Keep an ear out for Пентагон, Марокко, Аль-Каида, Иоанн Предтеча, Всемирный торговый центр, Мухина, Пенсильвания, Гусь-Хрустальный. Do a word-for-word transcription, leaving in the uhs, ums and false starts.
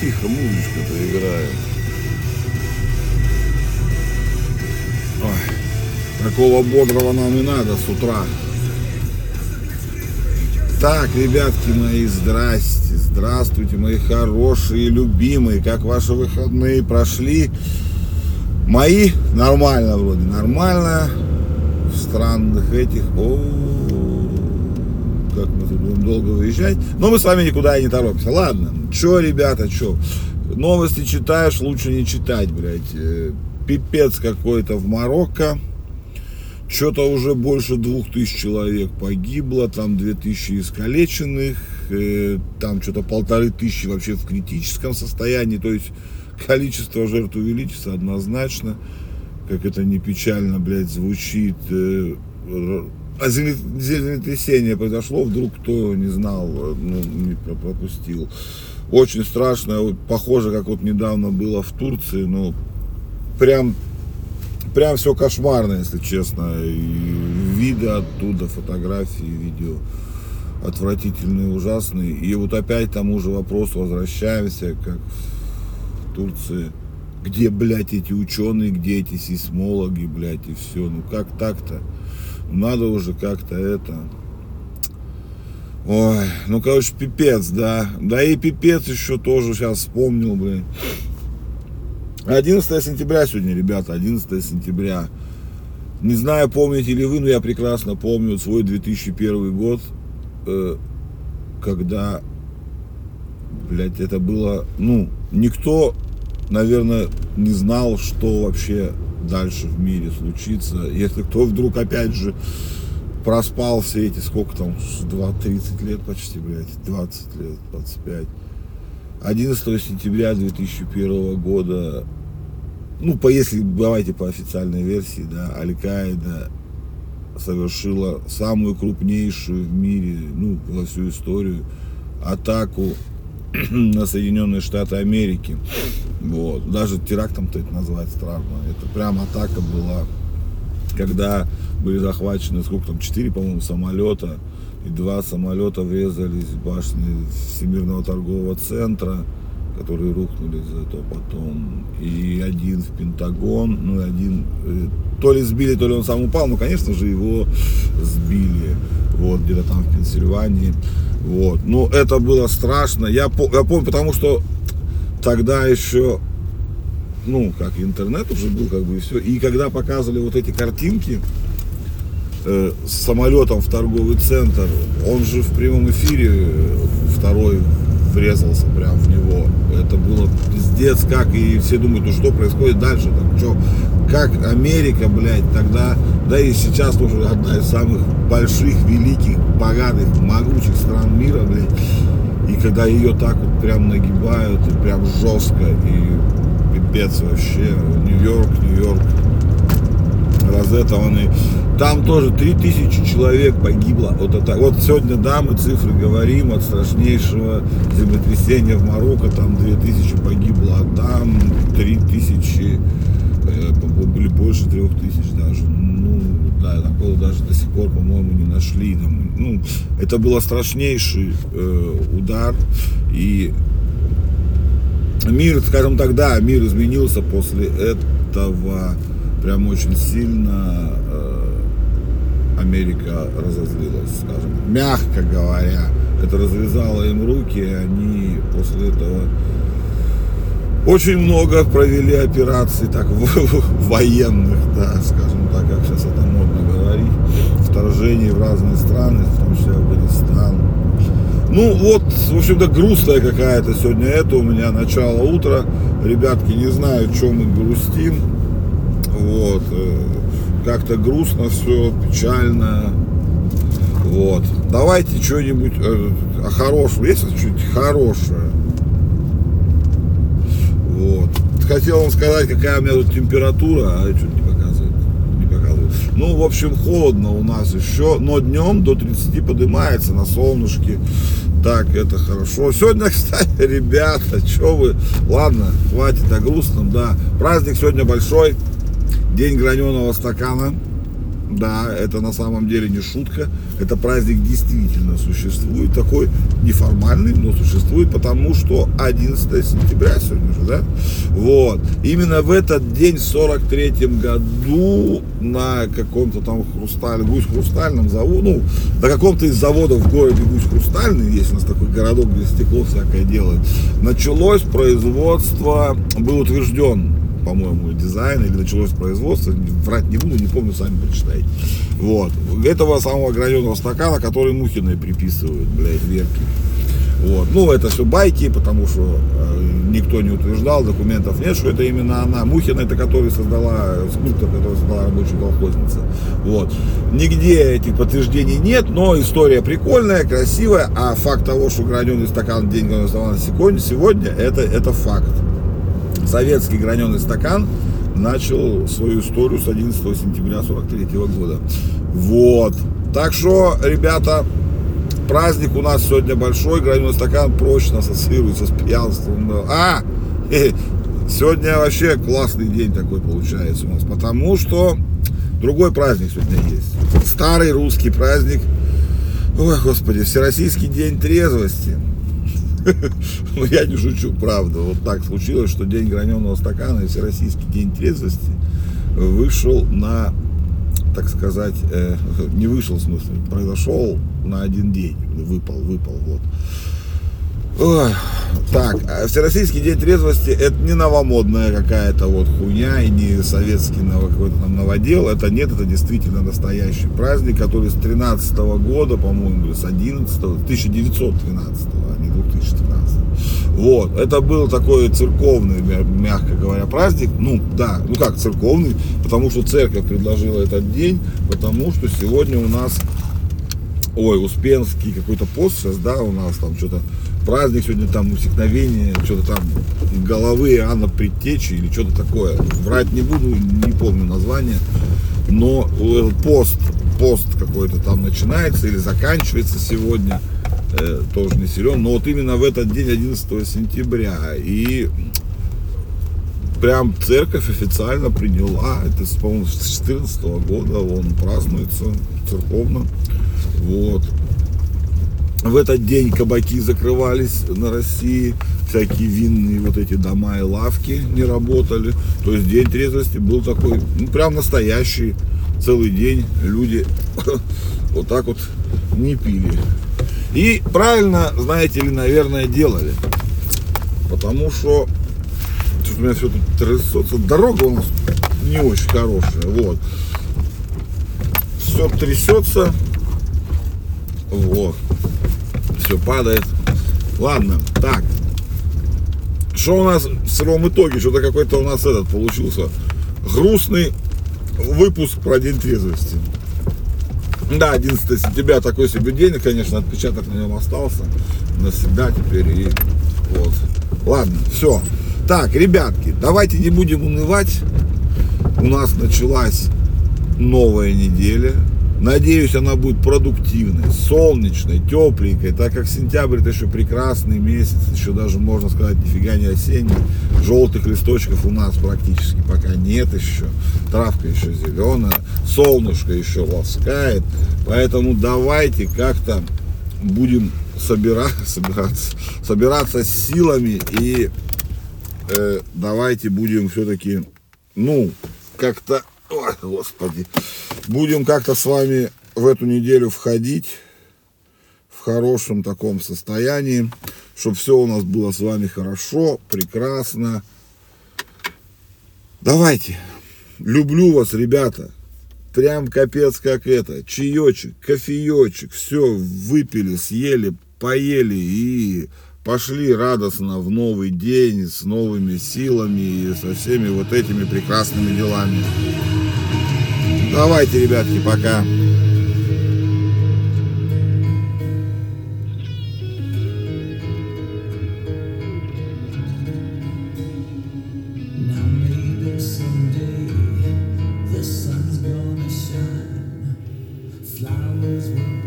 тихо, музычка-то играет. Ой, такого бодрого нам и надо с утра. Так, ребятки мои, здрасте, здравствуйте, мои хорошие, любимые, как ваши выходные прошли? Мои нормально вроде, нормально, в странных этих, о-о-о, как мы тут будем долго выезжать, но мы с вами никуда и не торопимся. Ладно, чё, ребята, чё, новости читаешь, лучше не читать, блядь, пипец какой-то в Марокко. Что-то уже больше двух тысяч человек погибло, там две тысячи искалеченных, э, там что-то полторы тысячи вообще в критическом состоянии, то есть количество жертв увеличится однозначно, как это не печально, блядь, звучит. Э, а землетрясение произошло, вдруг кто не знал, ну, не пропустил. Очень страшно, похоже, как вот недавно было в Турции, ну, прям... Прям все кошмарно, если честно. И виды оттуда, фотографии, видео отвратительные, ужасные. И вот опять к тому же вопросу возвращаемся, как в Турции. Где, блядь, эти ученые, где эти сейсмологи, блядь, и все. Ну как так-то? Надо уже как-то это... Ой, ну короче, пипец, да. Да и пипец еще тоже сейчас вспомнил, блядь. одиннадцатое сентября сегодня, ребята, одиннадцатое сентября. Не знаю, помните ли вы, но я прекрасно помню свой две тысячи первый год, когда, блядь, это было, ну, никто, наверное, не знал, что вообще дальше в мире случится. Если кто вдруг, опять же, проспал все эти, сколько там, тридцать лет почти, блядь, двадцать лет, двадцать пять. одиннадцатое сентября две тысячи первого года, ну, по, если, давайте по официальной версии, да, Аль-Каида совершила самую крупнейшую в мире, ну, во всю историю, атаку на Соединенные Штаты Америки. Вот. Даже терактом-то это назвать странно. Это прям атака была, когда были захвачены, сколько там, четыре, по-моему, самолета. И два самолета врезались в башни Всемирного торгового центра, которые рухнули зато потом. И один в Пентагон, ну один, то ли сбили, то ли он сам упал, но, конечно же, его сбили, вот, где-то там в Пенсильвании, вот. Ну, это было страшно, я, пом- я помню, потому что тогда еще, ну, как интернет уже был, как бы, и все. И когда показывали вот эти картинки с самолетом в торговый центр, он же в прямом эфире второй врезался прям в него. Это было пиздец, как, и все думают, ну что происходит дальше, там, что, как Америка, блядь, тогда, да и сейчас тоже одна из самых больших, великих, богатых, могучих стран мира, блядь, и когда ее так вот прям нагибают, и прям жестко, и пипец вообще, Нью-Йорк, Нью-Йорк, разэтованный. Там тоже три тысячи человек погибло. Вот, это, вот сегодня, да, мы цифры говорим от страшнейшего землетрясения в Марокко. Там две тысячи погибло, а там три тысячи, э, были больше трёх тысяч даже. Ну, да, такого даже до сих пор, по-моему, не нашли. Там, ну, это был страшнейший э, удар. И мир, скажем так, да, мир изменился после этого. Прям очень сильно э, Америка разозлилась, скажем, мягко говоря. Это развязало им руки, и они после этого очень много провели операций, так, военных, да, скажем так, как сейчас это модно говорить, вторжений в разные страны, в том числе Афганистан. Ну вот, в общем-то, грустная какая-то сегодня это у меня начало утра. Ребятки, не знаю, чем мы грустим. Вот, как-то грустно все, печально, вот, давайте что-нибудь э, хорошее, есть что-нибудь хорошее, вот, хотел вам сказать, какая у меня тут температура, а что-то не показывает, не показывает, ну, в общем, холодно у нас еще, но днем до тридцати поднимается на солнышке, так, это хорошо. Сегодня, кстати, ребята, что вы, ладно, хватит о грустном, да, праздник сегодня большой. День граненого стакана, Да, это на самом деле не шутка, это праздник действительно существует, такой неформальный, но существует, потому что одиннадцатое сентября сегодня же, да, вот, именно в этот день в сорок третьем году на каком-то там хрусталь, Гусь-Хрустальном заводе, ну, на каком-то из заводов в городе Гусь-Хрустальный, есть у нас такой городок, где стекло всякое делают, началось производство, был утвержден, по-моему, дизайн, или началось производство, врать не буду, не помню, сами почитайте. Вот, этого самого граненого стакана, который Мухиной приписывают, блядь, Верки. Вот, ну, это все байки, потому что э, никто не утверждал, документов нет, что это именно она. Мухина, это которая создала, скульптор, который создала рабочую колхозница. Вот, нигде этих подтверждений нет, но история прикольная, красивая, а факт того, что граненый стакан день граненого стакана сегодня, сегодня это, это факт. Советский граненый стакан начал свою историю с одиннадцатого сентября сорок третьего года. Вот. Так что, ребята, праздник у нас сегодня большой. Граненый стакан прочно ассоциируется с пьянством. А! Сегодня вообще классный день такой получается у нас. Потому что другой праздник сегодня есть. Старый русский праздник. Ой, господи, Всероссийский день трезвости. Ну, я не шучу, правда. Вот так случилось, что день граненого стакана и Всероссийский день трезвости вышел на, так сказать, э, не вышел, в смысле, произошел на один день. Выпал, выпал, вот. Ой, так, Всероссийский день трезвости — это не новомодная какая-то вот хуйня и не советский какой-то там новодел. Это нет, это действительно настоящий праздник, который с тринадцатого года, по-моему, или с одиннадцатого, тысяча девятьсот тринадцатого, а не две тысячи тринадцатого. Вот, это был такой церковный, мягко говоря, праздник. Ну, да, ну как церковный, потому что церковь предложила этот день, потому что сегодня у нас, ой, Успенский какой-то пост сейчас, да, у нас там что-то, праздник сегодня, там усекновение, что-то там головы Иоанна Предтечи или что-то такое. Врать не буду, не помню название, но пост, пост какой-то там начинается или заканчивается сегодня, э, тоже не силен, но вот именно в этот день, одиннадцатого сентября, и прям церковь официально приняла, это, по-моему, с две тысячи четырнадцатого года он празднуется церковно, вот. В этот день кабаки закрывались на России, всякие винные вот эти дома и лавки не работали. То есть день трезвости был такой, ну, прям настоящий, целый день люди вот так вот не пили. И правильно, знаете ли, наверное, делали. Потому что, что у меня все тут трясется, дорога у нас не очень хорошая, вот. Все трясется, вот. Все падает. Ладно, так. Что у нас в сыром итоге? Что-то какой-то у нас этот получился грустный выпуск про день трезвости. Да, одиннадцатое сентября такой себе день, конечно, отпечаток на нем остался навсегда теперь. И вот. Ладно, все. Так, ребятки, давайте не будем унывать. У нас началась новая неделя. Надеюсь, она будет продуктивной, солнечной, тепленькой, так как сентябрь — это еще прекрасный месяц, еще даже, можно сказать, нифига не осенний, желтых листочков у нас практически пока нет еще, травка еще зеленая, солнышко еще ласкает, поэтому давайте как-то будем собира... собираться, собираться с силами и э, давайте будем все-таки, ну, как-то, ой, господи, будем как-то с вами в эту неделю входить в хорошем таком состоянии, чтобы все у нас было с вами хорошо, прекрасно. Давайте. Люблю вас, ребята. Прям капец как это. Чаечек, кофеечек, все выпили, съели, поели и пошли радостно в новый день с новыми силами и со всеми вот этими прекрасными делами. Давайте, ребятки, пока. Flowers